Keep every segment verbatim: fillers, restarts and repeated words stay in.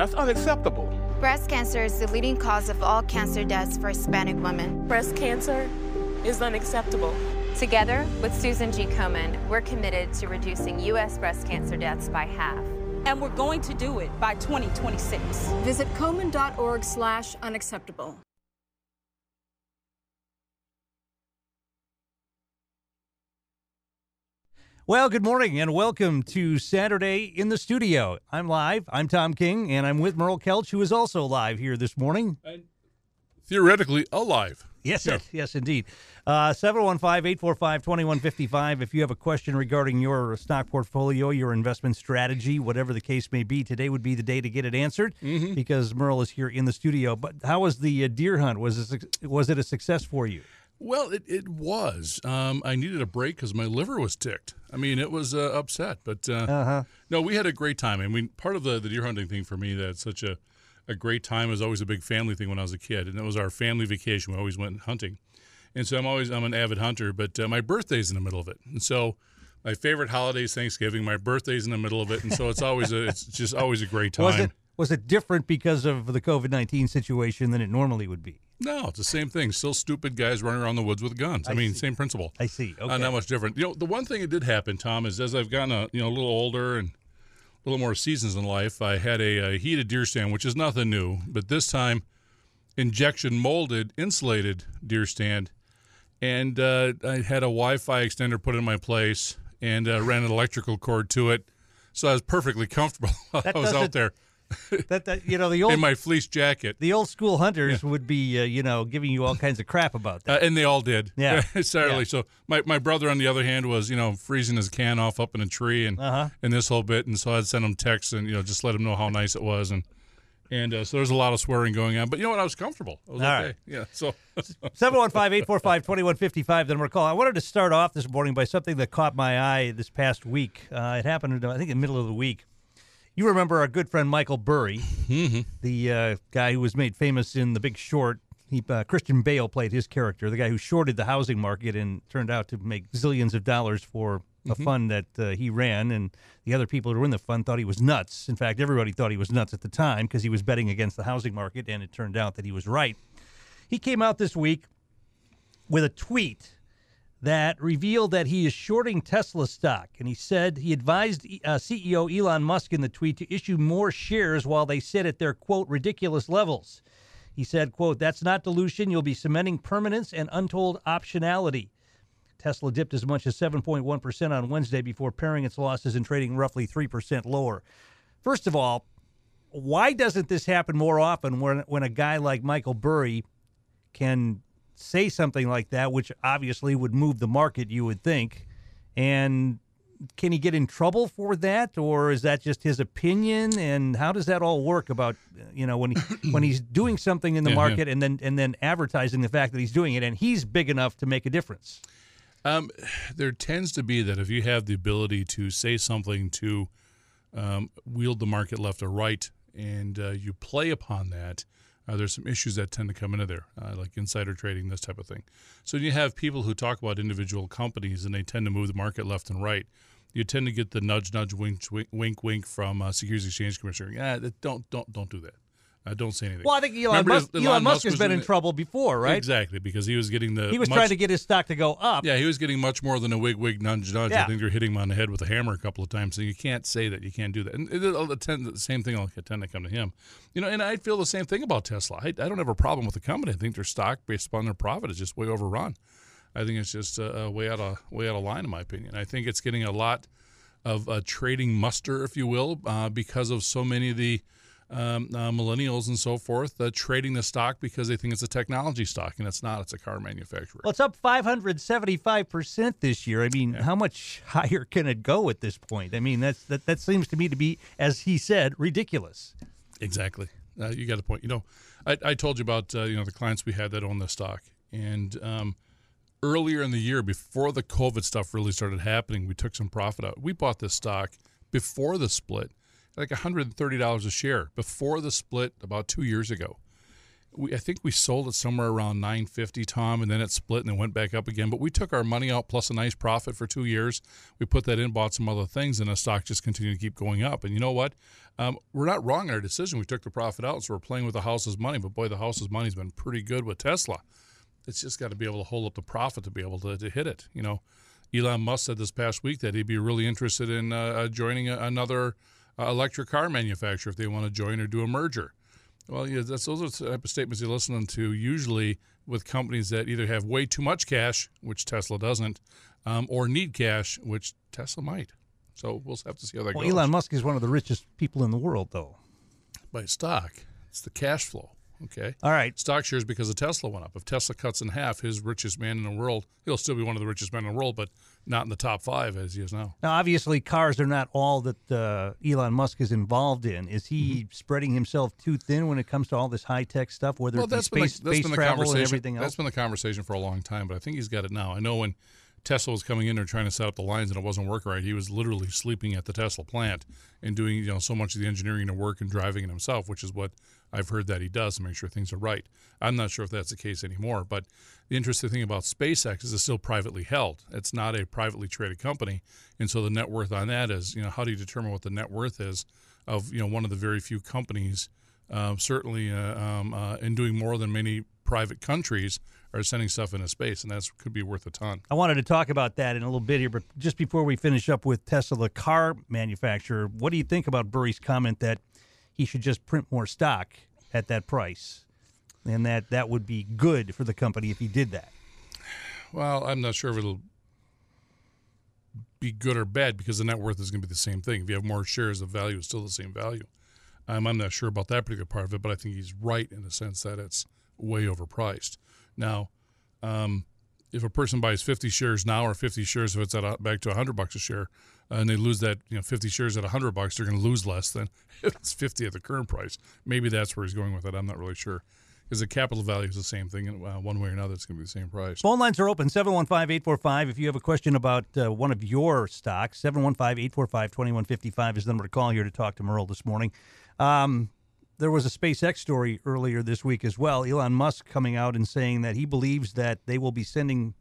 That's unacceptable. Breast cancer is the leading cause of all cancer deaths for Hispanic women. Breast cancer is unacceptable. Together with Susan G. Komen, we're committed to reducing U S breast cancer deaths by half. And we're going to do it by twenty twenty-six. Visit Komen.org slash unacceptable. Well, good morning and welcome to Saturday in the Studio. I'm live. I'm Tom King, and I'm with Merle Kelch, who is also live here this morning. And theoretically alive. Yes, yeah. Yes, indeed. Uh, seven one five, eight four five, two one five five. If you have a question regarding your stock portfolio, your investment strategy, whatever the case may be, today would be the day to get it answered mm-hmm. because Merle is here in the studio. But how was the uh, deer hunt? Was it, was it a success for you? Well, it, it was. Um, I needed a break because my liver was ticked. I mean, it was uh, upset. But, uh, uh-huh. no, we had a great time. I mean, part of the, the deer hunting thing for me, that's such a, a great time, was always a big family thing when I was a kid. And it was our family vacation. We always went hunting. And so I'm always I'm an avid hunter, but uh, my birthday's in the middle of it. And so my favorite holiday is Thanksgiving. My birthday's in the middle of it. And so it's always a, it's just always a great time. Was it, was it different because of the COVID nineteen situation than it normally would be? No, it's the same thing. Still stupid guys running around the woods with guns. I, I mean, see. Same principle. I see. Okay. Uh, not much different. You know, the one thing that did happen, Tom, is as I've gotten a, you know, a little older and a little more seasons in life, I had a, a heated deer stand, which is nothing new, but this time injection molded, insulated deer stand. And uh, I had a Wi-Fi extender put in my place and uh, ran an electrical cord to it. So I was perfectly comfortable while that I was out there. that, that you know the old in my fleece jacket. The old school hunters yeah. would be uh, you know giving you all kinds of crap about that, uh, and they all did. Yeah, sadly. Yeah. So my, my brother, on the other hand, was you know freezing his can off up in a tree and uh-huh. and this whole bit, and so I'd send him texts and you know just let him know how nice it was, and and uh, so there's a lot of swearing going on. But you know what? I was comfortable. I was all okay. Right. Yeah. So seven one five, eight four five, two one five five. Then we're calling. I wanted to start off this morning by something that caught my eye this past week. Uh, it happened, I think, in the middle of the week. You remember our good friend Michael Burry, mm-hmm. the uh, guy who was made famous in The Big Short. He, uh, Christian Bale played his character, the guy who shorted the housing market and turned out to make zillions of dollars for a mm-hmm. fund that uh, he ran, and the other people who were in the fund thought he was nuts. In fact, everybody thought he was nuts at the time because he was betting against the housing market, and it turned out that he was right. He came out this week with a tweet that revealed that he is shorting Tesla stock. And he said he advised uh, C E O Elon Musk in the tweet to issue more shares while they sit at their, quote, ridiculous levels. He said, quote, "That's not dilution. You'll be cementing permanence and untold optionality." Tesla dipped as much as seven point one percent on Wednesday before paring its losses and trading roughly three percent lower. First of all, why doesn't this happen more often when, when a guy like Michael Burry can say something like that, which obviously would move the market, you would think? And can he get in trouble for that, or is that just his opinion? And how does that all work about, you know, when he, when he's doing something in the yeah, market yeah. and then and then advertising the fact that he's doing it and he's big enough to make a difference? Um, there tends to be that if you have the ability to say something to um, wield the market left or right, and uh, you play upon that, Uh, there's some issues that tend to come into there, uh, like insider trading, this type of thing. So you have people who talk about individual companies, and they tend to move the market left and right. You tend to get the nudge, nudge, wink, wink, wink from uh, Securities Exchange Commission. Ah, don't, don't, don't do that. Uh, don't say anything. Well, I think Elon, Remember, Musk, Elon, Elon Musk, Musk has been in, in trouble before, right? Exactly, because he was getting the he was much, trying to get his stock to go up. Yeah, he was getting much more than a wig, wig, nudge, nudge. Yeah. I think they're hitting him on the head with a hammer a couple of times. So you can't say that. You can't do that. And it, it'll attend, the same thing will tend to come to him. You know, and I feel the same thing about Tesla. I, I don't have a problem with the company. I think their stock, based upon their profit, is just way overrun. I think it's just uh, way out of way out of line, in my opinion. I think it's getting a lot of uh, trading muster, if you will, uh, because of so many of the Um, uh, millennials and so forth uh, trading the stock because they think it's a technology stock, and it's not. It's a car manufacturer. Well, it's up five hundred seventy-five percent this year. I mean, yeah. how much higher can it go at this point? I mean, that's that, that seems to me to be, as he said, ridiculous. Exactly. Uh, you got a point. You know, I, I told you about uh, you know the clients we had that own the stock, and um, earlier in the year, before the COVID stuff really started happening, we took some profit out. We bought this stock before the split, like one hundred thirty dollars a share, before the split about two years ago. we, I think we sold it somewhere around nine fifty, Tom, and then it split and then went back up again. But we took our money out plus a nice profit for two years. We put that in, bought some other things, and the stock just continued to keep going up. And you know what? Um, we're not wrong in our decision. We took the profit out, so we're playing with the house's money. But, boy, the house's money's been pretty good with Tesla. It's just got to be able to hold up the profit to be able to, to hit it. You know, Elon Musk said this past week that he'd be really interested in uh, joining a, another uh, electric car manufacturer if they want to join or do a merger. Well, yeah, that's, those are the type of statements you're listening to usually with companies that either have way too much cash, which Tesla doesn't, um, or need cash, which Tesla might. So we'll have to see how that well, goes. Well, Elon Musk is one of the richest people in the world, though. By stock. It's the cash flow. Okay. All right. Stock shares because the Tesla went up. If Tesla cuts in half, his richest man in the world, he'll still be one of the richest men in the world, but not in the top five as he is now. Now, obviously, cars are not all that uh, Elon Musk is involved in. Is he mm-hmm. spreading himself too thin when it comes to all this high-tech stuff, whether well, it's space, been the, space been the travel and everything else? That's been the conversation for a long time, but I think he's got it now. I know when Tesla was coming in there trying to set up the lines and it wasn't working right, he was literally sleeping at the Tesla plant and doing, you know, so much of the engineering and work and driving it himself, which is what I've heard that he does to make sure things are right. I'm not sure if that's the case anymore, but the interesting thing about SpaceX is it's still privately held. It's not a privately traded company, and so the net worth on that is, you know, how do you determine what the net worth is of, you know, one of the very few companies, um, certainly uh, um, uh, in doing more than many private countries are sending stuff into space, and that could be worth a ton. I wanted to talk about that in a little bit here, but just before we finish up with Tesla, the car manufacturer, what do you think about Burry's comment that he should just print more stock at that price, and that that would be good for the company if he did that? Well, I'm not sure if it'll be good or bad because the net worth is going to be the same thing. If you have more shares, the value is still the same value. Um, I'm not sure about that particular part of it, but I think he's right in the sense that it's way overpriced. Now, um, if a person buys fifty shares now or fifty shares if it's at a, back to one hundred bucks a share, and they lose that, you know, fifty shares at one hundred bucks, they're going to lose less than if it's fifty at the current price. Maybe that's where he's going with it. I'm not really sure. Because the capital value is the same thing, and uh, one way or another, it's going to be the same price. Phone lines are open, seven one five, eight four five. If you have a question about uh, one of your stocks, seven one five, eight four five, two one five five is the number to call here to talk to Merle this morning. Um, there was a SpaceX story earlier this week as well. Elon Musk coming out and saying that he believes that they will be sending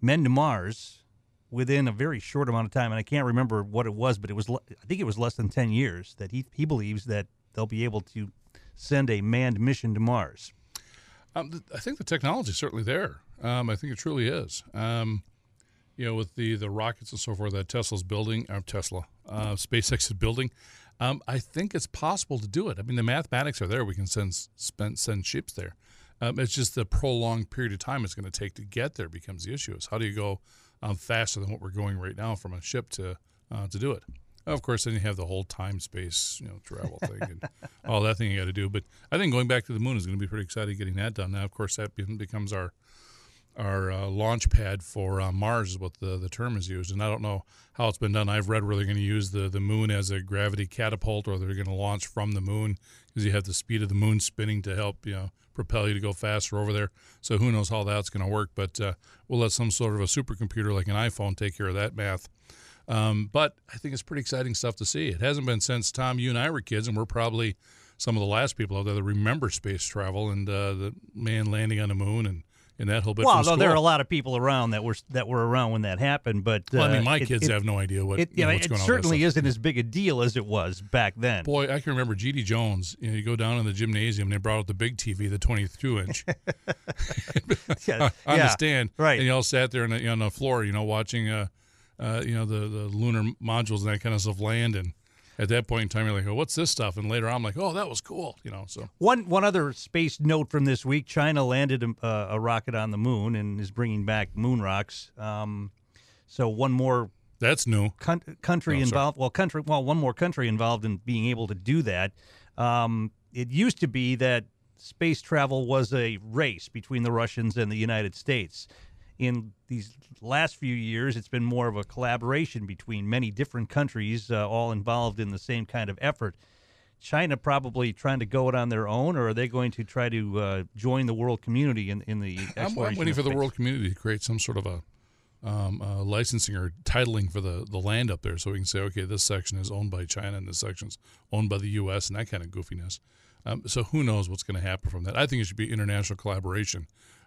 men to Mars within a very short amount of time, and I can't remember what it was, but it was I think it was less than ten years that he he believes that they'll be able to send a manned mission to Mars. Um, I think the technology is certainly there. Um, I think it truly is. Um, you know, with the, the rockets and so forth that Tesla's building, uh, Tesla, uh, SpaceX is building, um, I think it's possible to do it. I mean, the mathematics are there. We can send spend, send ships there. Um, it's just the prolonged period of time it's going to take to get there becomes the issue. Is how do you go um, faster than what we're going right now from a ship to uh, to do it? Of course, then you have the whole time space, you know, travel thing and all that thing you got to do. But I think going back to the moon is going to be pretty exciting getting that done. Now, of course, that becomes our our uh, launch pad for uh, Mars is what the, the term is used. And I don't know how it's been done. I've read where they're going to use the, the moon as a gravity catapult or they're going to launch from the moon because you have the speed of the moon spinning to help, you know, propel you to go faster over there. So who knows how that's going to work. But uh, we'll let some sort of a supercomputer like an iPhone take care of that math. Um, but I think it's pretty exciting stuff to see. It hasn't been since, Tom, you and I were kids, and we're probably some of the last people out there that remember space travel and uh, the man landing on the moon and, and that whole bit. Well, although there are a lot of people around that were that were around when that happened, but uh, well, I mean, my it, kids it, have no idea what it, you know, what's it going on. It certainly isn't as big a deal as it was back then. Boy, I can remember G D Jones. You know, you go down in the gymnasium, and they brought out the big T V, the twenty-two inch, yeah, on yeah, the stand, right? And you all sat there on the, on the floor, you know, watching. Uh, Uh, you know, the, the lunar modules and that kind of stuff land. And at that point in time, you're like, oh, what's this stuff? And later on, I'm like, oh, that was cool. You know, so. One one other space note from this week, China landed a, uh, a rocket on the moon and is bringing back moon rocks. Um, so one more. That's new. Con- country no, involved. Well, country. Well, one more country involved in being able to do that. Um, it used to be that space travel was a race between the Russians and the United States. In these last few years, it's been more of a collaboration between many different countries, uh, all involved in the same kind of effort. China probably trying to go it on their own, or are they going to try to uh, join the world community in, in the exploration? I'm waiting for the world community to create some sort of a um, uh, licensing or titling for the, the land up there, so we can say, okay, this section is owned by China and this section's owned by the U S and that kind of goofiness. Um, so who knows what's going to happen from that? I think it should be international collaboration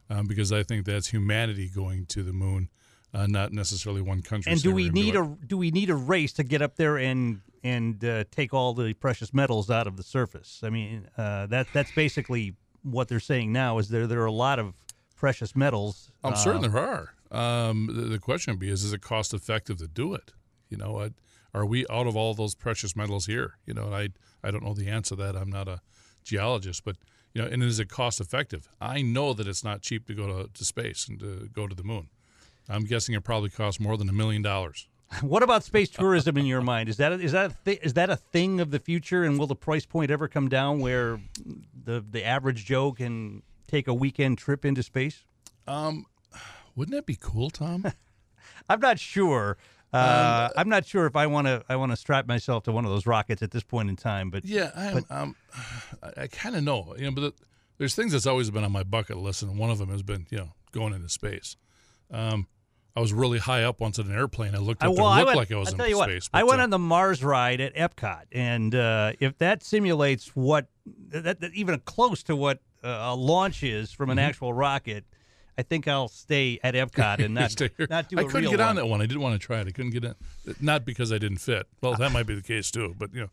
um, because I think that's humanity going to the moon, uh, not necessarily one country. And do we need like, a do we need a race to get up there and and uh, take all the precious metals out of the surface? I mean, uh, that that's basically what they're saying now is there there are a lot of precious metals. I'm um, certain there are. Um, the, the question would be is is it cost effective to do it? You know, uh, are we out of all those precious metals here? You know, and I I don't know the answer to that. I'm not a geologist, but you know, and is it cost effective? I know that it's not cheap to go to, to space and to go to the moon. I'm guessing it probably costs more than a million dollars. What about space tourism in your mind? Is that is that a th- is that a thing of the future? And will the price point ever come down where the the average Joe can take a weekend trip into space? Um, wouldn't that be cool, Tom? I'm not sure. Uh, um, I'm not sure if I want to. I want to strap myself to one of those rockets at this point in time. But yeah, I'm, but, um, I, I kind of know. You know, but the, there's things that's always been on my bucket list, and one of them has been, you know, going into space. Um, I was really high up once at an airplane. I looked up well, and it looked I went, like I was in space. What, but, I went uh, on the Mars ride at Epcot, and uh, if that simulates what, that, that even close to what uh, a launch is from an mm-hmm. actual rocket. I think I'll stay at Epcot and not, not do a real one. I couldn't get on that one. I did want to try it. I couldn't get in. Not because I didn't fit. Well, that might be the case, too, but, you know.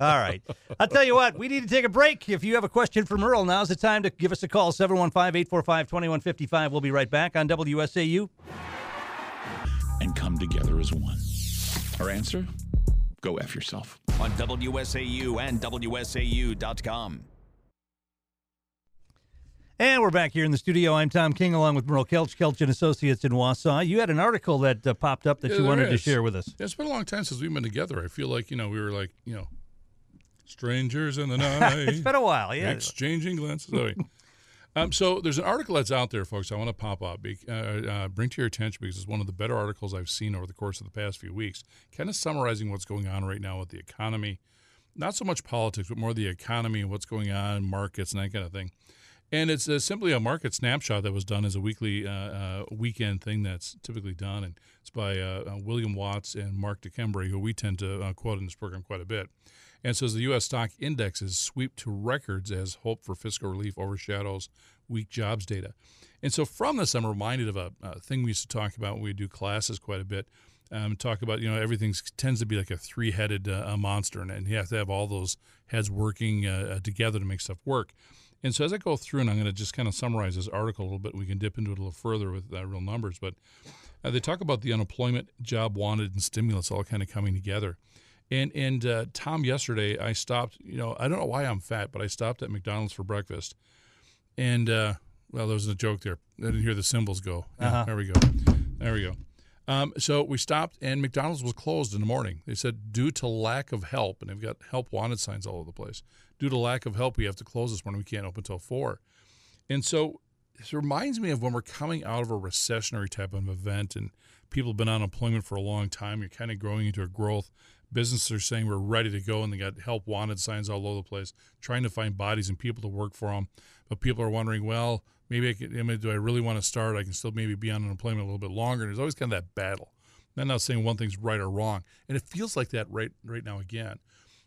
All right. I'll tell you what. We need to take a break. If you have a question for Merle, now's the time to give us a call, seven one five, eight four five, two one five five. We'll be right back on W S A U. And come together as one. Our answer? Go F yourself. On W S A U and W S A U dot com. And we're back here in the studio. I'm Tom King, along with Merle Kelch, Kelch and Associates in Wausau. You had an article that uh, popped up that yeah, you wanted is. to share with us. Yeah, it's been a long time since we've been together. I feel like, you know, we were like, you know, strangers in the night. It's been a while, yeah. Exchanging glances. um, so there's an article that's out there, folks, I want to pop up, uh, uh, bring to your attention because it's one of the better articles I've seen over the course of the past few weeks, kind of summarizing what's going on right now with the economy. Not so much politics, but more the economy and what's going on, markets and that kind of thing. And it's uh, simply a market snapshot that was done as a weekly uh, uh, weekend thing that's typically done. And it's by uh, uh, William Watts and Mark DeCambre, who we tend to uh, quote in this program quite a bit. And it says the U S stock indexes sweep to records as hope for fiscal relief overshadows weak jobs data. And so from this, I'm reminded of a uh, thing we used to talk about when we do classes quite a bit. Um, talk about, you know, everything tends to be like a three-headed uh, monster, and, and you have to have all those heads working uh, together to make stuff work. And so as I go through, and I'm going to just kind of summarize this article a little bit, we can dip into it a little further with uh, real numbers, but uh, they talk about the unemployment, job wanted, and stimulus all kind of coming together. And and uh, Tom, yesterday I stopped, you know, I don't know why I'm fat, but I stopped at McDonald's for breakfast. And, uh, well, there was a joke there. I didn't hear the cymbals go. Uh-huh. There we go. There we go. Um, so we stopped, and McDonald's was closed in the morning. They said, due to lack of help, and they've got help wanted signs all over the place. Due to lack of help, we have to close this morning. We can't open until four. And so this reminds me of when we're coming out of a recessionary type of event, and people have been on unemployment for a long time. You're kind of growing into a growth. Businesses are saying we're ready to go, and they got help wanted signs all over the place, trying to find bodies and people to work for them. But people are wondering, well, Maybe I can, I mean, do I really want to start? I can still maybe be on unemployment a little bit longer. And there's always kind of that battle. I'm not saying one thing's right or wrong. And it feels like that right right now again.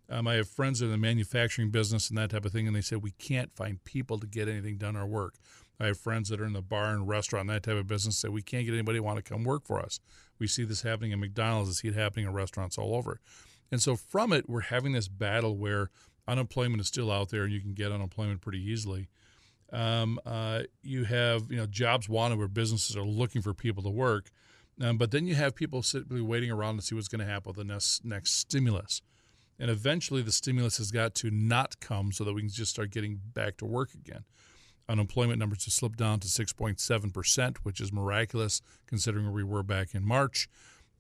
Um, I have friends in the manufacturing business and that type of thing, and they say we can't find people to get anything done or work. I have friends that are in the bar and restaurant and that type of business that we can't get anybody to want to come work for us. We see this happening at McDonald's. We see it happening in restaurants all over. And so from it, we're having this battle where unemployment is still out there, and you can get unemployment pretty easily. Um, uh, you have, you know, jobs wanted where businesses are looking for people to work. Um, but then you have people simply waiting around to see what's going to happen with the next, next stimulus. And eventually the stimulus has got to not come so that we can just start getting back to work again. Unemployment numbers have slipped down to six point seven percent, which is miraculous considering where we were back in March.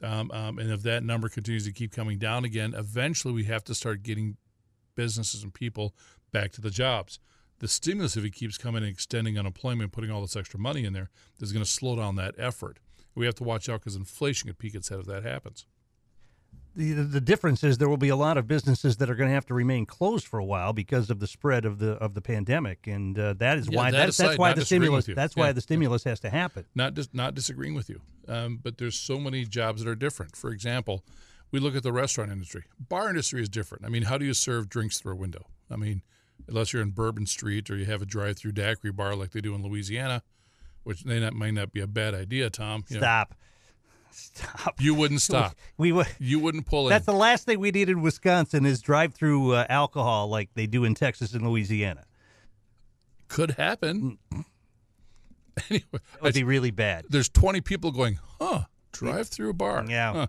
Um, um, and if that number continues to keep coming down again, eventually we have to start getting businesses and people back to the jobs. The stimulus, if it keeps coming and extending unemployment, putting all this extra money in there, is going to slow down that effort. We have to watch out because inflation could peak its head if that happens. the, the difference is there will be a lot of businesses that are going to have to remain closed for a while because of the spread of the of the pandemic, and uh, that is yeah, why that that, aside, that's why the stimulus that's yeah. why the stimulus has to happen. Not dis- not disagreeing with you, um, but there's so many jobs that are different. For example, we look at the restaurant industry. Bar industry is different. I mean, how do you serve drinks through a window? I mean, unless you're in Bourbon Street or you have a drive-through daiquiri bar like they do in Louisiana, which may not, may not be a bad idea, Tom. You Stop. Know. Stop. You wouldn't stop. We, we You wouldn't pull in. That's the last thing we need in Wisconsin is drive-through uh, alcohol like they do in Texas and Louisiana. Could happen. Anyway, that would be really bad. There's twenty people going, huh, drive-through bar. Yeah. Huh.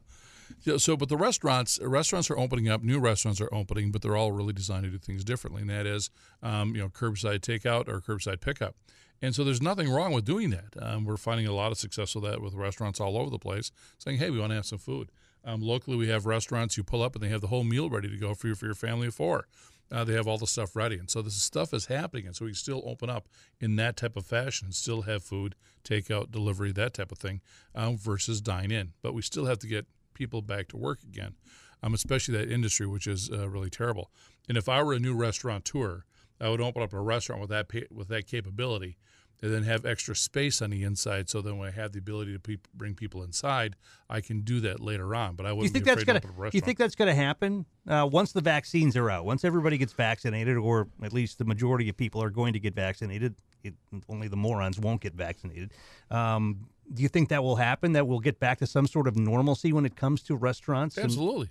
Yeah. So, but the restaurants, restaurants are opening up. New restaurants are opening, but they're all really designed to do things differently, and that is, um, you know, curbside takeout or curbside pickup. And so there's nothing wrong with doing that. Um, we're finding a lot of success with that with restaurants all over the place saying, hey, we want to have some food. Um, locally, we have restaurants you pull up and they have the whole meal ready to go for you, for your family of four. Uh, they have all the stuff ready. And so this stuff is happening. And so we still open up in that type of fashion, still have food, takeout, delivery, that type of thing, um, versus dine in. But we still have to get people back to work again, um, especially that industry, which is uh, really terrible. And if I were a new restaurateur, I would open up a restaurant with that with that capability, and then have extra space on the inside. So then, when I have the ability to pe- bring people inside, I can do that later on. But I wouldn't be afraid to open a restaurant. You think that's going to happen uh, once the vaccines are out? Once everybody gets vaccinated, or at least the majority of people are going to get vaccinated. It, only the morons won't get vaccinated. Um, do you think that will happen? That we'll get back to some sort of normalcy when it comes to restaurants? Absolutely.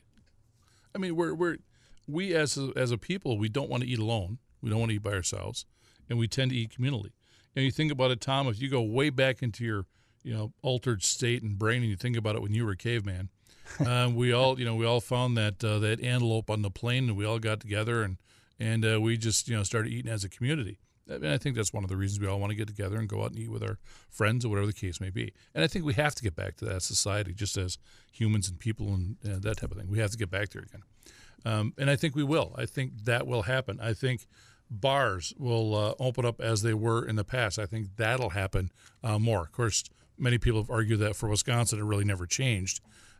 And- I mean, we're we're we as a, as a people, we don't want to eat alone. We don't want to eat by ourselves, and we tend to eat communally. And you think about it, Tom, if you go way back into your, you know, altered state and brain, and you think about it when you were a caveman, uh, we all, you know, we all found that uh, that antelope on the plain, and we all got together, and and uh, we just, you know, started eating as a community. I mean, I think that's one of the reasons we all want to get together and go out and eat with our friends or whatever the case may be. And I think we have to get back to that society, just as humans and people and uh, that type of thing. We have to get back there again, um, and I think we will. I think that will happen. I think. Bars will uh, open up as they were in the past. I think that'll happen uh, more. Of course, many people have argued that for Wisconsin, it really never changed.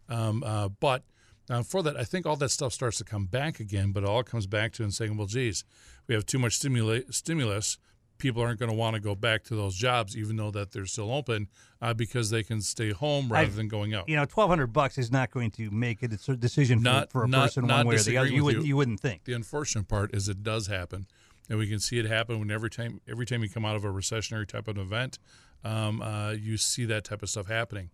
Um, uh, but uh, for that, I think all that stuff starts to come back again, but it all comes back to and saying, well, geez, we have too much stimula- stimulus. People aren't going to want to go back to those jobs, even though that they're still open, uh, because they can stay home rather I've, than going out. You know, twelve hundred bucks is not going to make a decision for, not, for a not, person not one way or the other. You, would, you. you wouldn't think. The unfortunate part is it does happen. And we can see it happen when every time every time you come out of a recessionary type of event, um, uh, you see that type of stuff happening.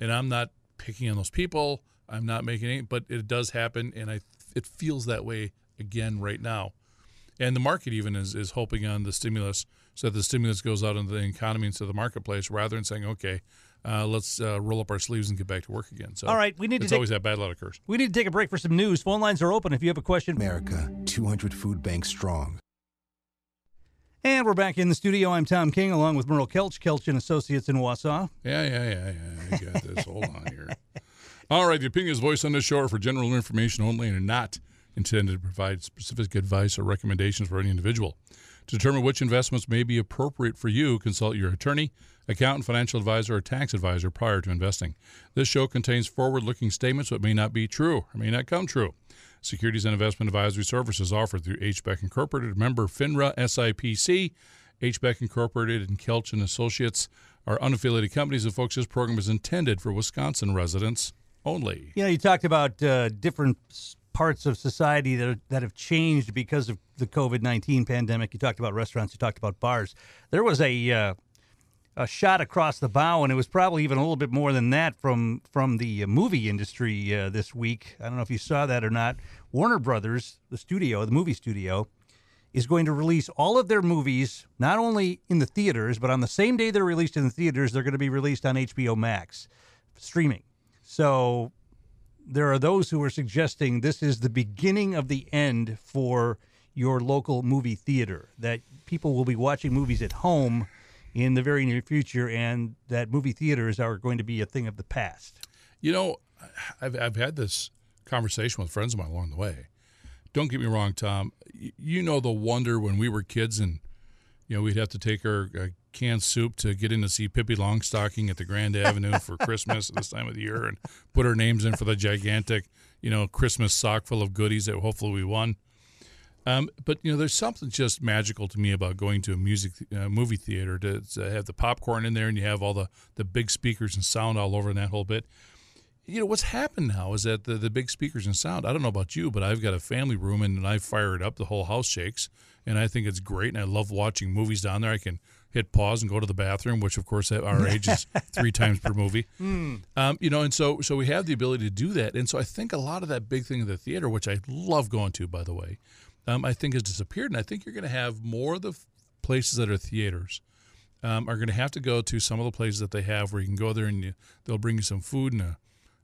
And I'm not picking on those people. I'm not making any, but it does happen, and I it feels that way again right now. And the market even is, is hoping on the stimulus, so that the stimulus goes out into the economy, into the marketplace, rather than saying, okay, uh, let's uh, roll up our sleeves and get back to work again. So all right, we need it's to take, always that bad lot of curse. We need to take a break for some news. Phone lines are open if you have a question. America, two hundred food banks strong. And we're back in the studio. I'm Tom King, along with Merle Kelch, Kelch and Associates in Wausau. Yeah, yeah, yeah, yeah. I got this. Hold on here. All right, the opinions voiced on this show are for general information only and are not intended to provide specific advice or recommendations for any individual. To determine which investments may be appropriate for you, consult your attorney, accountant, financial advisor, or tax advisor prior to investing. This show contains forward-looking statements that may not be true or may not come true. Securities and investment advisory services offered through H B E C Incorporated, member FINRA S I P C. H B E C Incorporated and Kelch and Associates are unaffiliated companies. And folks, this program is intended for Wisconsin residents only. You know, you talked about uh, different parts of society that are, that have changed because of the covid nineteen pandemic. You talked about restaurants. You talked about bars. There was a uh, a shot across the bow, and it was probably even a little bit more than that from from the movie industry uh, this week. I don't know if you saw that or not. Warner Brothers, the studio, the movie studio, is going to release all of their movies, not only in the theaters, but on the same day they're released in the theaters, they're going to be released on H B O Max, streaming. So there are those who are suggesting this is the beginning of the end for your local movie theater, that people will be watching movies at home in the very near future, and that movie theaters are going to be a thing of the past. You know, I've I've had this conversation with friends of mine along the way. Don't get me wrong, Tom. You know the wonder when we were kids and, you know, we'd have to take our uh, canned soup to get in to see Pippi Longstocking at the Grand Avenue for Christmas at this time of the year and put our names in for the gigantic, you know, Christmas sock full of goodies that hopefully we won. Um, but, you know, there's something just magical to me about going to a music uh, movie theater to, to have the popcorn in there and you have all the, the big speakers and sound all over and that whole bit. You know, what's happened now is that the, the big speakers and sound, I don't know about you, but I've got a family room and I fire it up. The whole house shakes, and I think it's great, and I love watching movies down there. I can hit pause and go to the bathroom, which, of course, at our age is three times per movie. Mm. Um, you know, and so so we have the ability to do that. And so I think a lot of that big thing of the theater, which I love going to, by the way, um, I think has disappeared. And I think you're going to have more of the f- places that are theaters um, are going to have to go to some of the places that they have where you can go there and you, they'll bring you some food and a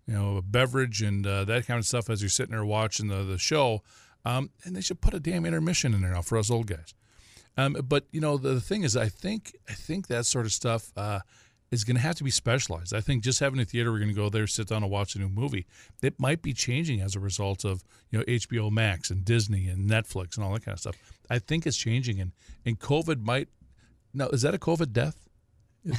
you know, a beverage and uh, that kind of stuff as you're sitting there watching the, the show. Um, and they should put a damn intermission in there now for us old guys. Um, but, you know, the, the thing is, I think I think that sort of stuff uh, is going to have to be specialized. I think just having a theater, we're going to go there, sit down and watch a new movie. It might be changing as a result of, you know, H B O Max and Disney and Netflix and all that kind of stuff. I think it's changing. And, and COVID might – now, is that a COVID death?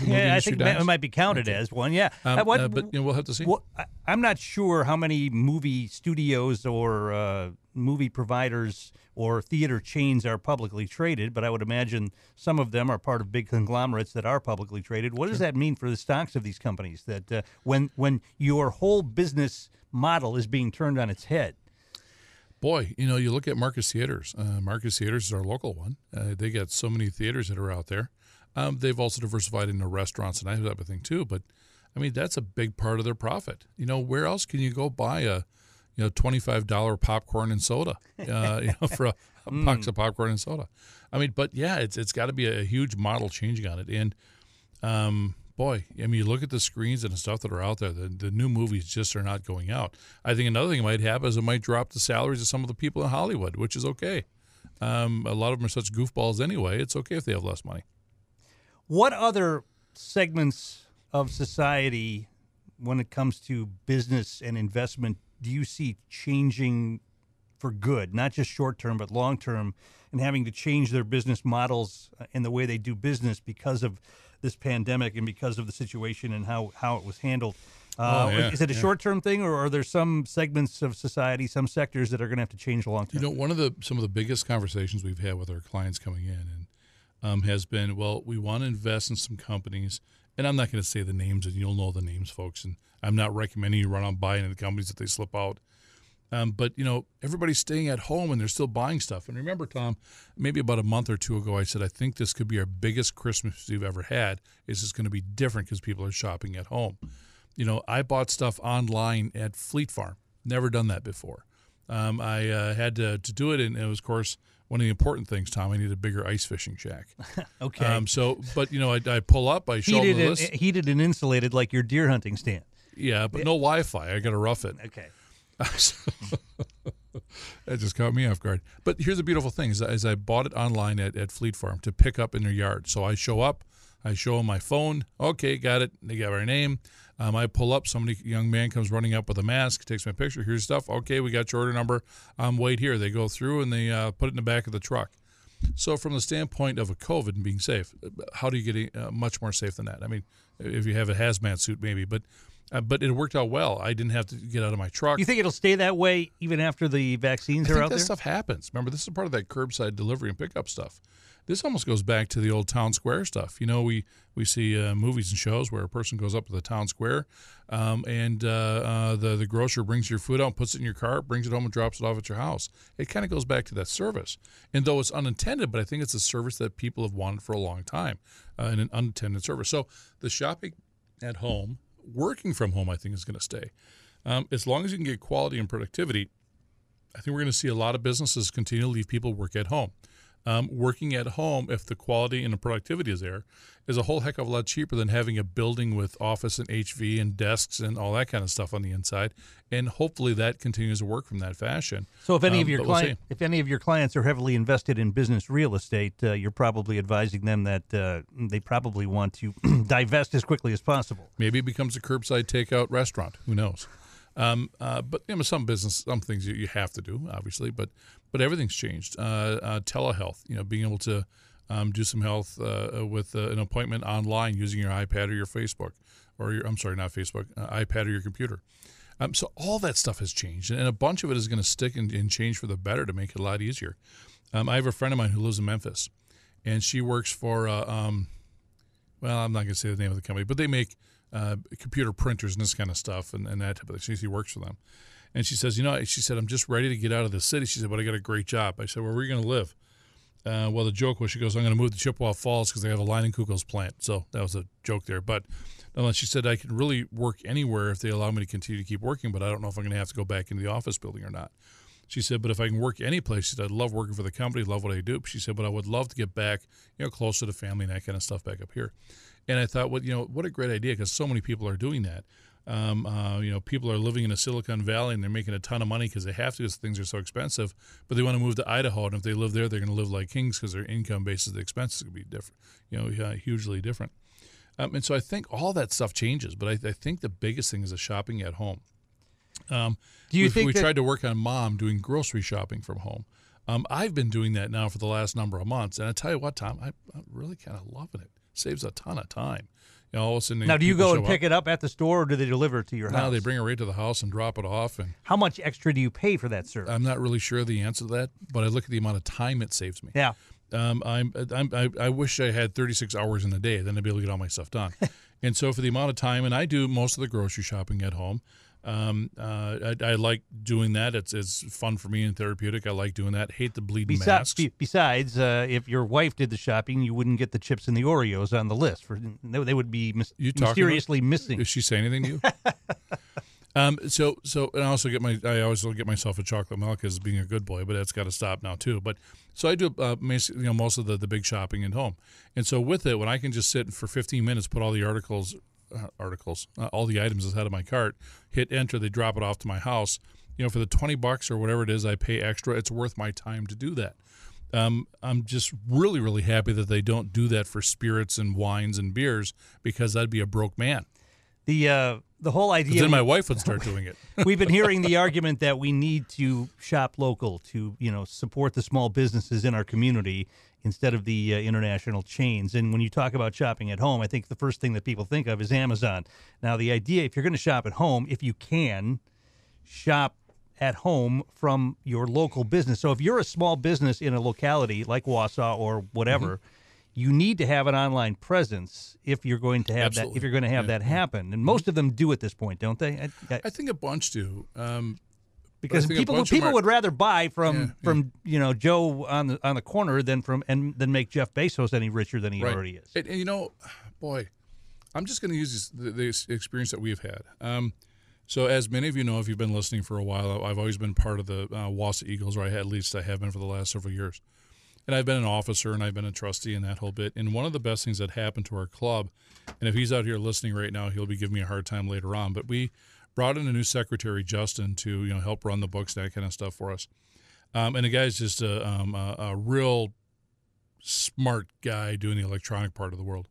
Yeah, I think dies? it might be counted okay. as one, yeah. Um, what, uh, but you know, we'll have to see. Well, I, I'm not sure how many movie studios or uh, movie providers or theater chains are publicly traded, but I would imagine some of them are part of big conglomerates that are publicly traded. What sure. does that mean for the stocks of these companies, that uh, when when your whole business model is being turned on its head? Boy, you know, you look at Marcus Theaters. Uh, Marcus Theaters is our local one. Uh, they got so many theaters that are out there. Um, they've also diversified into restaurants and that type of thing too. But, I mean, that's a big part of their profit. You know, where else can you go buy a, you know, twenty-five dollars popcorn and soda, uh, you know, for a, a mm. box of popcorn and soda? I mean, but, yeah, it's it's got to be a huge model changing on it. And, um, boy, I mean, you look at the screens and the stuff that are out there, the, the new movies just are not going out. I think another thing that might happen is it might drop the salaries of some of the people in Hollywood, which is okay. Um, a lot of them are such goofballs anyway. It's okay if they have less money. What other segments of society, when it comes to business and investment, do you see changing for good, not just short-term but long-term, and having to change their business models and the way they do business because of this pandemic and because of the situation and how, how it was handled? Uh, oh, yeah, is it a yeah. short-term thing, or are there some segments of society, some sectors that are going to have to change long-term? You know, one of the some of the biggest conversations we've had with our clients coming in and Um, has been, well, we want to invest in some companies, and I'm not going to say the names, and you'll know the names, folks, and I'm not recommending you run on buying the companies that they slip out. Um, but, you know, everybody's staying at home, and they're still buying stuff. And remember, Tom, maybe about a month or two ago, I said, I think this could be our biggest Christmas we've ever had. It's just going to be different because people are shopping at home. You know, I bought stuff online at Fleet Farm. Never done that before. Um, I uh, had to, to do it, and it was, of course, one of the important things, Tom, I need a bigger ice fishing shack. okay. Um, so, but, you know, I, I pull up, I show heated them the list. And, heated and insulated like your deer hunting stand. Yeah, but yeah. no Wi-Fi. I got to rough it. Okay. That just caught me off guard. But here's the beautiful thing is, is I bought it online at, at Fleet Farm to pick up in their yard. So I show up. I show them my phone. Okay, got it. They got our name. Um, I pull up. Somebody, young man comes running up with a mask, takes my picture. Here's stuff. Okay, we got your order number. Um, wait here. They go through and they uh, put it in the back of the truck. So from the standpoint of a COVID and being safe, how do you get uh, much more safe than that? I mean, if you have a hazmat suit, maybe. But uh, but it worked out well. I didn't have to get out of my truck. You think it'll stay that way even after the vaccines I are out there? That stuff happens. Remember, this is part of that curbside delivery and pickup stuff. This almost goes back to the old town square stuff. You know, we, we see uh, movies and shows where a person goes up to the town square um, and uh, uh, the, the grocer brings your food out, puts it in your car, brings it home and drops it off at your house. It kind of goes back to that service. And though it's unintended, but I think it's a service that people have wanted for a long time, uh, and an unintended service. So the shopping at home, working from home, I think is going to stay. Um, as long as you can get quality and productivity, I think we're going to see a lot of businesses continue to leave people work at home. Um, working at home, if the quality and the productivity is there, is a whole heck of a lot cheaper than having a building with office and H V and desks and all that kind of stuff on the inside. And hopefully that continues to work from that fashion. So if any um, of your client, we'll if any of your clients are heavily invested in business real estate, uh, you're probably advising them that uh, they probably want to divest as quickly as possible. Maybe it becomes a curbside takeout restaurant. Who knows? Um, uh, but you know, some business, some things you, you have to do, obviously, but, but everything's changed. Uh, uh, telehealth, you know, being able to um, do some health uh, with uh, an appointment online using your iPad or your Facebook, or your, I'm sorry, not Facebook, uh, iPad or your computer. Um, so all that stuff has changed, and a bunch of it is going to stick and, and change for the better to make it a lot easier. Um, I have a friend of mine who lives in Memphis, and she works for, uh, um, well, I'm not going to say the name of the company, but they make uh, computer printers and this kind of stuff, and, and that type of thing. She works for them. And she says, you know, she said, I'm just ready to get out of the city. She said, but I got a great job. I said, well, where are you going to live? Uh, well, the joke was, she goes, I'm going to move to Chippewa Falls because they have a line in Kugel's plant. So that was a joke there. But unless she said, I can really work anywhere if they allow me to continue to keep working, but I don't know if I'm going to have to go back into the office building or not. She said, but if I can work any place, she said, I love working for the company, love what I do. She said, but I would love to get back, you know, closer to family and that kind of stuff back up here. And I thought, well, you know, what a great idea, because so many people are doing that. Um, uh, you know, people are living in a Silicon Valley and they're making a ton of money because they have to because things are so expensive, but they want to move to Idaho. And if they live there, they're going to live like kings because their income basis, the expenses could be different, you know, hugely different. Um, and so I think all that stuff changes, but I, I think the biggest thing is the shopping at home. Um, Do you we, think we that- tried to work on mom doing grocery shopping from home. Um, I've been doing that now for the last number of months. And I tell you what, Tom, I, I'm really kind of loving it. Saves a ton of time. You know, all of a sudden now, do you go and pick up. it up at the store, or do they deliver it to your no, house? No, they bring it right to the house and drop it off. And how much extra do you pay for that service? I'm not really sure the answer to that, but I look at the amount of time it saves me. Yeah. Um, I'm, I'm, I, I wish I had thirty-six hours in a day. Then I'd be able to get all my stuff done. And so for the amount of time, and I do most of the grocery shopping at home. Um, uh, I, I like doing that. It's it's fun for me and therapeutic. I like doing that. Hate the bleeding Besi- masks. Be- besides, uh, if your wife did the shopping, you wouldn't get the chips and the Oreos on the list. For they would be mis- mysteriously about, missing. Did she say anything to you? um. So so, and I also get my I also get myself a chocolate milk as being a good boy, but that's got to stop now too. But so I do uh, you know most of the the big shopping at home, and so with it, when I can just sit for fifteen minutes, put all the articles. Uh, articles, uh, all the items is out of my cart, hit enter, they drop it off to my house. You know, for the twenty bucks or whatever it is I pay extra, it's worth my time to do that. Um, I'm just really, really happy that they don't do that for spirits and wines and beers, because I'd be a broke man. The uh, the whole idea... Then my wife would start doing it. We've been hearing the argument that we need to shop local to, you know, support the small businesses in our community instead of the uh, international chains. And when you talk about shopping at home, I think the first thing that people think of is Amazon. Now, the idea, if you're going to shop at home, if you can, shop at home from your local business. So if you're a small business in a locality like Wausau or whatever... Mm-hmm. You need to have an online presence if you're going to have Absolutely. that. If you're going to have yeah. that happen, and most of them do at this point, don't they? I, I, I think a bunch do, um, because people people are, would rather buy from yeah, from yeah. you know Joe on the on the corner than from and then make Jeff Bezos any richer than he right. already is. And, and you know, boy, I'm just going to use this, this experience that we've had. Um, so, as many of you know, if you've been listening for a while, I've always been part of the uh, Wausau Eagles, or I had, at least I have been for the last several years. And I've been an officer, and I've been a trustee, and that whole bit. And one of the best things that happened to our club, and if he's out here listening right now, he'll be giving me a hard time later on, but we brought in a new secretary, Justin, to you know help run the books, that kind of stuff for us. Um, and the guy's just a, um, a, a real smart guy doing the electronic part of the world.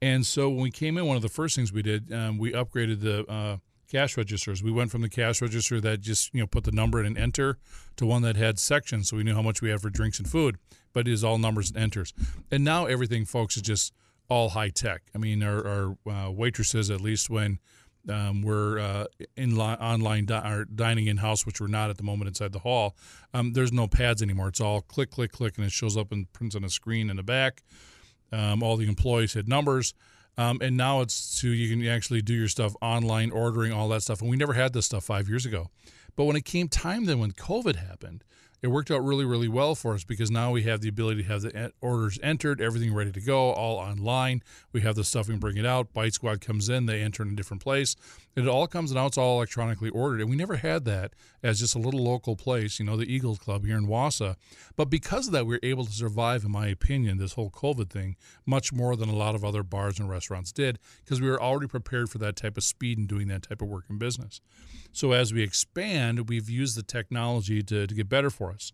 And so when we came in, one of the first things we did, um, we upgraded the uh, cash registers. We went from the cash register that just, you know, put the number in and enter to one that had sections, so we knew how much we had for drinks and food, but it is all numbers and enters. And now everything, folks, is just all high tech. I mean, our, our uh, waitresses, at least when um, we're uh, in li- online di- dining in-house, which we're not at the moment inside the hall, um, there's no pads anymore. It's all click, click, click, and it shows up and prints on a screen in the back. Um, all the employees had numbers. Um, and now it's to you can actually do your stuff online, ordering, all that stuff. And we never had this stuff five years ago. But when it came time then when COVID happened, it worked out really, really well for us, because now we have the ability to have the orders entered, everything ready to go, all online. We have the stuff, we can bring it out. Bite Squad comes in, they enter in a different place. It all comes out, it's all electronically ordered. And we never had that as just a little local place, you know, the Eagles Club here in Wausau. But because of that, we were able to survive, in my opinion, this whole COVID thing much more than a lot of other bars and restaurants did, because we were already prepared for that type of speed in doing that type of work in business. So as we expand, we've used the technology to, to get better for us.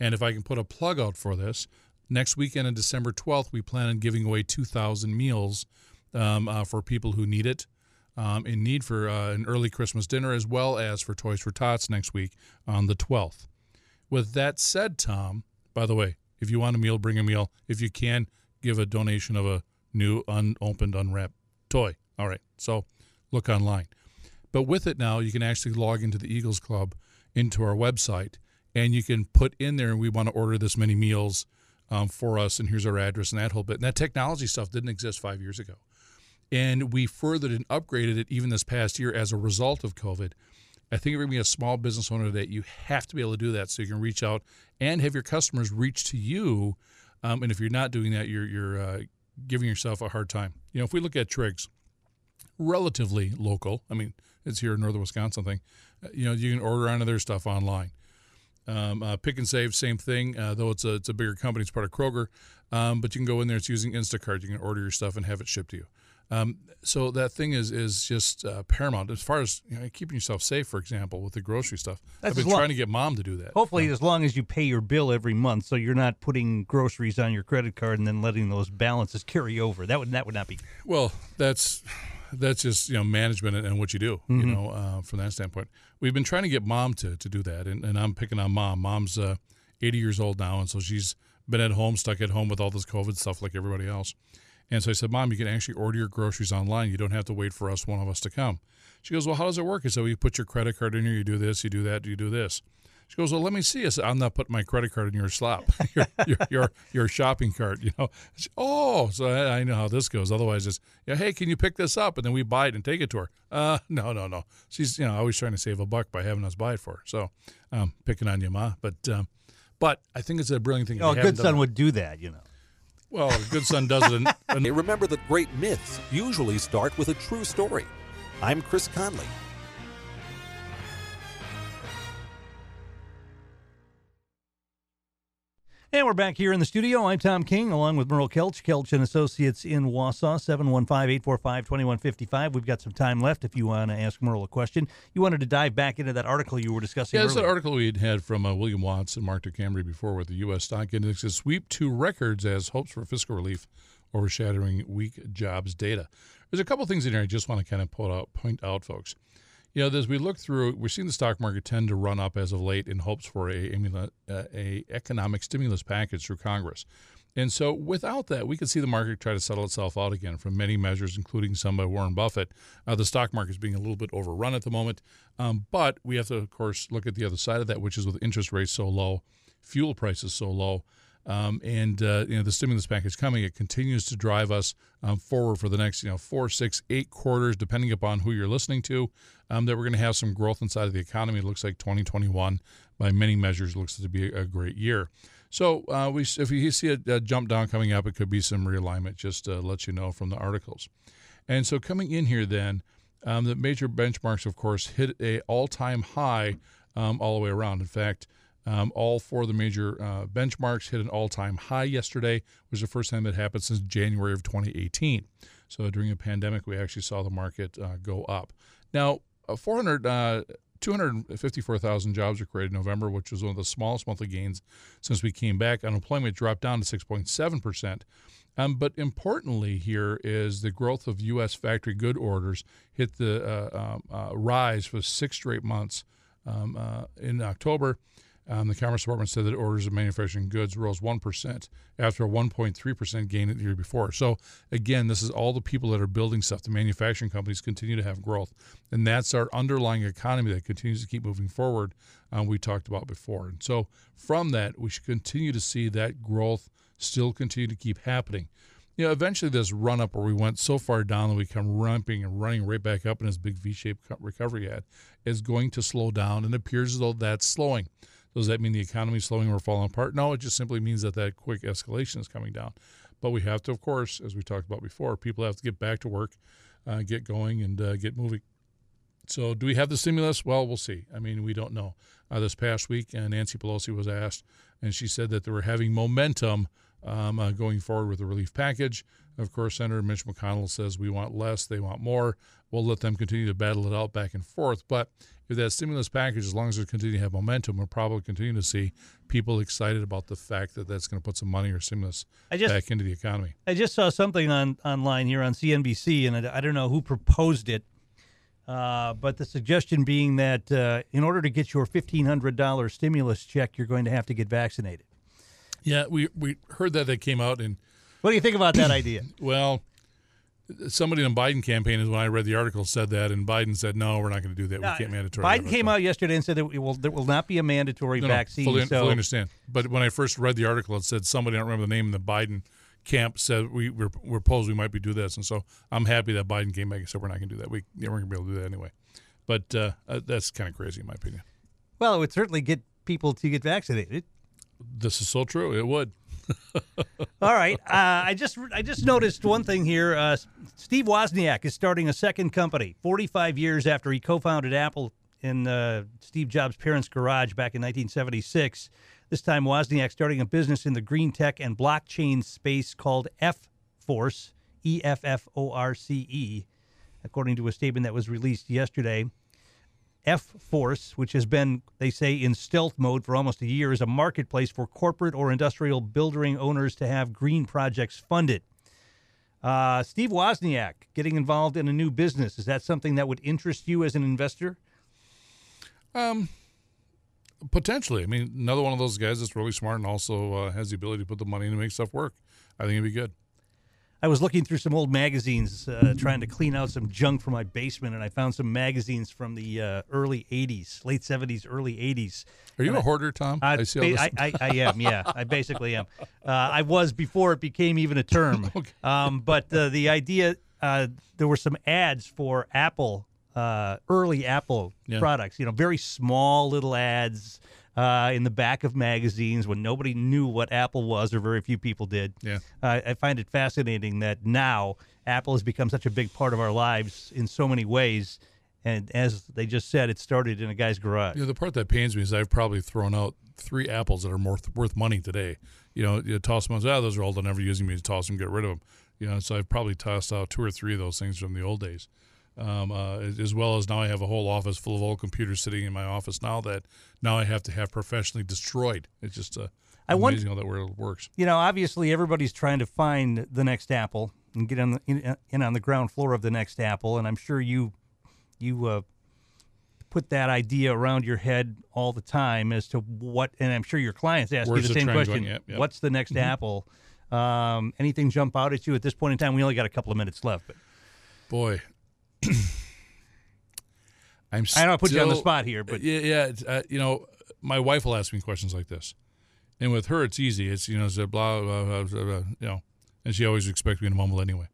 And if I can put a plug out for this, next weekend on December twelfth, we plan on giving away two thousand meals um, uh, for people who need it, um, in need for uh, an early Christmas dinner, as well as for Toys for Tots next week on the twelfth. With that said, Tom, by the way, if you want a meal, bring a meal. If you can, give a donation of a new unopened, unwrapped toy. All right, so look online. But with it now, you can actually log into the Eagles Club, into our website, and you can put in there, we want to order this many meals um, for us, and here's our address and that whole bit. And that technology stuff didn't exist five years ago. And we furthered and upgraded it even this past year as a result of COVID. I think if you're going to be a small business owner, that you have to be able to do that so you can reach out and have your customers reach to you. Um, and if you're not doing that, you're, you're uh, giving yourself a hard time. You know, if we look at Triggs, relatively local, I mean, it's here in northern Wisconsin thing, you know, you can order onto their stuff online. Um, uh, Pick and Save, same thing, uh, though it's a, it's a bigger company. It's part of Kroger. Um, but you can go in there. It's using Instacart. You can order your stuff and have it shipped to you. Um, so that thing is is just uh, paramount as far as, you know, keeping yourself safe, for example, with the grocery stuff. That's I've been long, trying to get mom to do that. Hopefully, um, as long as you pay your bill every month, so you're not putting groceries on your credit card and then letting those balances carry over. That would that would not be. Well, that's that's just, you know, management and, and what you do, mm-hmm. you know, uh, from that standpoint. We've been trying to get mom to, to do that, and, and I'm picking on mom. Mom's uh, eighty years old now, and so she's been at home, stuck at home with all this COVID stuff like everybody else. And so I said, Mom, you can actually order your groceries online. You don't have to wait for us, one of us, to come. She goes, well, how does it work? I said, well, you put your credit card in here. You do this, you do that, you do this. She goes, well, let me see. I said, I'm not putting my credit card in your slop, your, your, your your shopping cart, you know. She, oh, so I, I know how this goes. Otherwise, it's, yeah, hey, can you pick this up? And then we buy it and take it to her. Uh, no, no, no. She's, you know, always trying to save a buck by having us buy it for her. So um, picking on you, Ma. But, um, but I think it's a brilliant thing. Oh, a good son would do that, you know. Well, a good son doesn't. Remember that great myths usually start with a true story. I'm Chris Conley. And we're back here in the studio. I'm Tom King, along with Merle Kelch, Kelch and Associates in Wausau, seven one five, eight four five, two one five five. We've got some time left if you want to ask Merle a question. You wanted to dive back into that article you were discussing yeah, earlier. Yeah, that's an article we had had from uh, William Watts and Mark DeCambre before with the U S stock indexes sweep two records as hopes for fiscal relief overshadowing weak jobs data. There's a couple things in here I just want to kind of pull out, point out, folks. You know, as we look through, we're seeing the stock market tend to run up as of late in hopes for a, a, a economic stimulus package through Congress. And so without that, we could see the market try to settle itself out again from many measures, including some by Warren Buffett. Uh, the stock market is being a little bit overrun at the moment. Um, but we have to, of course, look at the other side of that, which is with interest rates so low, fuel prices so low, um, and uh, you know, the stimulus package coming, it continues to drive us um, forward for the next, you know, four, six, eight quarters, depending upon who you're listening to. Um, that we're going to have some growth inside of the economy. It looks like twenty twenty-one, by many measures, looks to be a great year. So uh, we, if you see a, a jump down coming up, it could be some realignment, just to let you know from the articles. And so coming in here then, um, the major benchmarks, of course, hit a all-time high um, all the way around. In fact, um, all four of the major uh, benchmarks hit an all-time high yesterday, which is the first time that happened since January of twenty eighteen. So during the pandemic, we actually saw the market uh, go up. Now, four hundred, uh, two hundred fifty-four thousand jobs were created in November, which was one of the smallest monthly gains since we came back. Unemployment dropped down to six point seven percent. Um, but importantly here is the growth of U S factory good orders hit the uh, uh, rise for six straight months um, uh, in October. Um, the Commerce Department said that orders of manufacturing goods rose one percent after a one point three percent gain the year before. So, again, this is all the people that are building stuff. The manufacturing companies continue to have growth. And that's our underlying economy that continues to keep moving forward, um, we talked about before. And so from that, we should continue to see that growth still continue to keep happening. You know, eventually this run-up where we went so far down that we come ramping and running right back up in this big V-shaped recovery ad is going to slow down, and it appears as though that's slowing. Does that mean the economy is slowing or falling apart? No, it just simply means that that quick escalation is coming down. But we have to, of course, as we talked about before, people have to get back to work, uh, get going, and uh, get moving. So do we have the stimulus? Well, we'll see. I mean, we don't know. Uh, this past week, uh, Nancy Pelosi was asked, and she said that they were having momentum um, uh, going forward with the relief package. Of course, Senator Mitch McConnell says we want less, they want more. We'll let them continue to battle it out back and forth. But if that stimulus package, as long as it continues to have momentum, we'll probably continue to see people excited about the fact that that's going to put some money or stimulus just, back into the economy. I just saw something on online here on C N B C, and I, I don't know who proposed it, uh, but the suggestion being that uh, in order to get your fifteen hundred dollars stimulus check, you're going to have to get vaccinated. Yeah, we, we heard that that came out in. What do you think about that idea? Well, somebody in the Biden campaign, is when I read the article, said that, and Biden said, no, we're not going to do that. No, we can't mandatory. Biden that. came out yesterday and said that it will, there will not be a mandatory no, vaccine. No, fully, so. fully understand. But when I first read the article, it said somebody, I don't remember the name, in the Biden camp said, we, we're, we're posed, we might be do this. And so I'm happy that Biden came back and said, we're not going to do that. We, yeah, we're going to be able to do that anyway. But uh, that's kind of crazy in my opinion. Well, it would certainly get people to get vaccinated. This is so true. It would. All right. Uh, I just I just noticed one thing here. Uh, Steve Wozniak is starting a second company forty-five years after he co-founded Apple in uh, Steve Jobs' parents' garage back in nineteen seventy-six. This time, Wozniak's starting a business in the green tech and blockchain space called F-Force, E F F O R C E, according to a statement that was released yesterday. F-Force, which has been, they say, in stealth mode for almost a year, is a marketplace for corporate or industrial building owners to have green projects funded. Uh, Steve Wozniak getting involved in a new business. Is that something that would interest you as an investor? Um, potentially. I mean, another one of those guys that's really smart and also uh, has the ability to put the money in and make stuff work. I think it'd be good. I was looking through some old magazines, uh, trying to clean out some junk from my basement, and I found some magazines from the uh, early eighties, late seventies, early eighties. Are you and a I, hoarder, Tom? I, I, see ba- all this. I, I, I am, yeah. I basically am. Uh, I was before it became even a term. Okay. Um, but uh, the idea, uh, there were some ads for Apple, uh, early Apple yeah. products, you know, very small little ads Uh, in the back of magazines when nobody knew what Apple was, or very few people did. Yeah. Uh, I find it fascinating that now Apple has become such a big part of our lives in so many ways. And as they just said, it started in a guy's garage. You know, the part that pains me is I've probably thrown out three apples that are more th- worth money today. You know, you toss them out, oh, those are old, they're never using me, to toss them, get rid of them. You know, so I've probably tossed out two or three of those things from the old days. Um, uh, as well as now I have a whole office full of old computers sitting in my office now that now I have to have professionally destroyed. It's just uh, I amazing wonder, how that word works. You know, obviously everybody's trying to find the next Apple and get on the, in, in on the ground floor of the next Apple, and I'm sure you you uh, put that idea around your head all the time as to what, and I'm sure your clients ask Where's you the, the same question, yep, yep. what's the next mm-hmm. Apple? Um, anything jump out at you at this point in time? We only got a couple of minutes left. But. Boy. I'm still, I don't put you on the spot here, but yeah, yeah uh, you know, my wife will ask me questions like this, and with her it's easy. It's you know, it's blah, blah, blah, blah, blah, you know, and she always expects me to mumble anyway.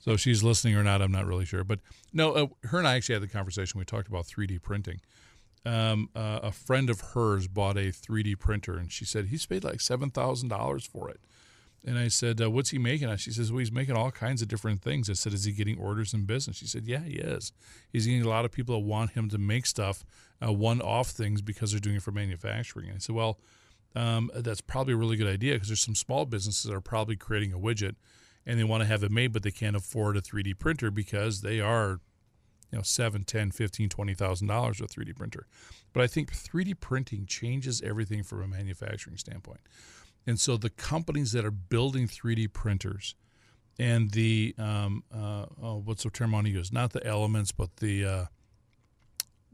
So if she's listening or not, I'm not really sure. But no, uh, her and I actually had the conversation. We talked about three D printing. Um, uh, a friend of hers bought a three D printer, and she said he's paid like seven thousand dollars for it. And I said, uh, what's he making? I, she says, well, he's making all kinds of different things. I said, is he getting orders in business? She said, yeah, he is. He's getting a lot of people that want him to make stuff, uh, one-off things, because they're doing it for manufacturing. And I said, well, um, that's probably a really good idea, because there's some small businesses that are probably creating a widget, and they want to have it made, but they can't afford a three D printer because they are, you know, seven, ten, fifteen, twenty thousand dollars with a three D printer. But I think three D printing changes everything from a manufacturing standpoint. And so the companies that are building three D printers and the, um, uh, oh, what's the term I want to use? Not the elements, but the uh,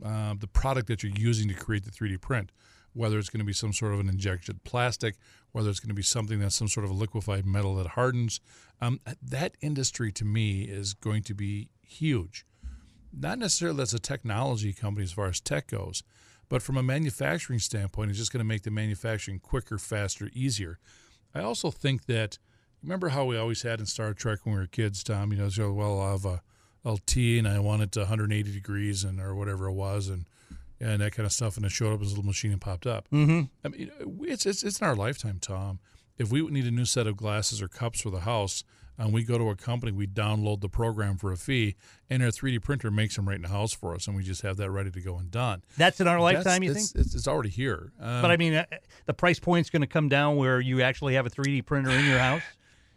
uh, the product that you're using to create the three D print, whether it's going to be some sort of an injected plastic, whether it's going to be something that's some sort of a liquefied metal that hardens, um, that industry to me is going to be huge. Not necessarily that's a technology company as far as tech goes, but from a manufacturing standpoint, it's just going to make the manufacturing quicker, faster, easier. I also think that, remember how we always had in Star Trek when we were kids, Tom, you know, so, well, I'll have a L T and I want it to one hundred eighty degrees and or whatever it was and and that kind of stuff. And it showed up as a little machine and popped up. Mm-hmm. I mean, it's, it's, it's in our lifetime, Tom. If we would need a new set of glasses or cups for the house, and we go to a company, we download the program for a fee, and our three D printer makes them right in the house for us, and we just have that ready to go and done. That's in our lifetime, you think? It's, it's already here. Um, but, I mean, the price point's going to come down where you actually have a three D printer in your house?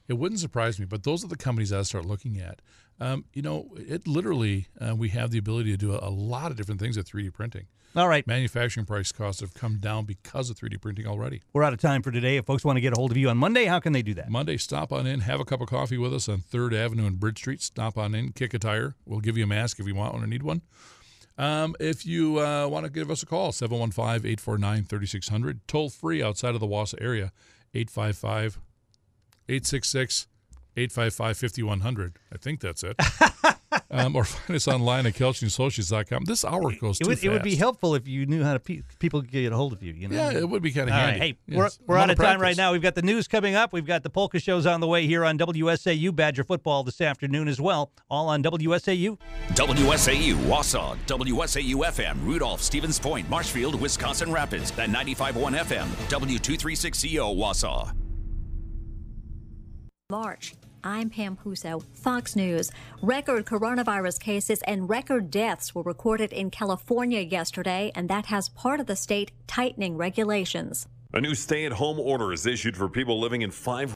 It wouldn't surprise me, but those are the companies I start looking at. Um, you know, it literally, uh, we have the ability to do a, a lot of different things with three D printing. All right. Manufacturing price costs have come down because of three D printing already. We're out of time for today. If folks want to get a hold of you on Monday, how can they do that? Monday, stop on in, have a cup of coffee with us on third avenue and Bridge Street. Stop on in, kick a tire. We'll give you a mask if you want one or need one. Um, if you uh, want to give us a call, seven one five, eight four nine, three six zero zero. Toll free outside of the Wausau area, eight five five, eight six six eight five five, five one zero zero. I think that's it. um, or find us online at kelch and associates dot com. This hour goes too it would, fast. It would be helpful if you knew how to pe- people could get a hold of you. you know? Yeah, it would be kind of handy. Right. Hey, yes. we're, we're out of practice. time right now. We've got the news coming up. We've got the polka shows on the way here on W S A U. Badger football this afternoon as well. All on W S A U. W S A U, Wausau, W S A U F M, Rudolph, Stevens Point, Marshfield, Wisconsin Rapids, and ninety-five point one F M, W two three six C O, Wausau. March. I'm Pam Puso, Fox News. Record coronavirus cases and record deaths were recorded in California yesterday, and that has part of the state tightening regulations. A new stay-at-home order is issued for people living in five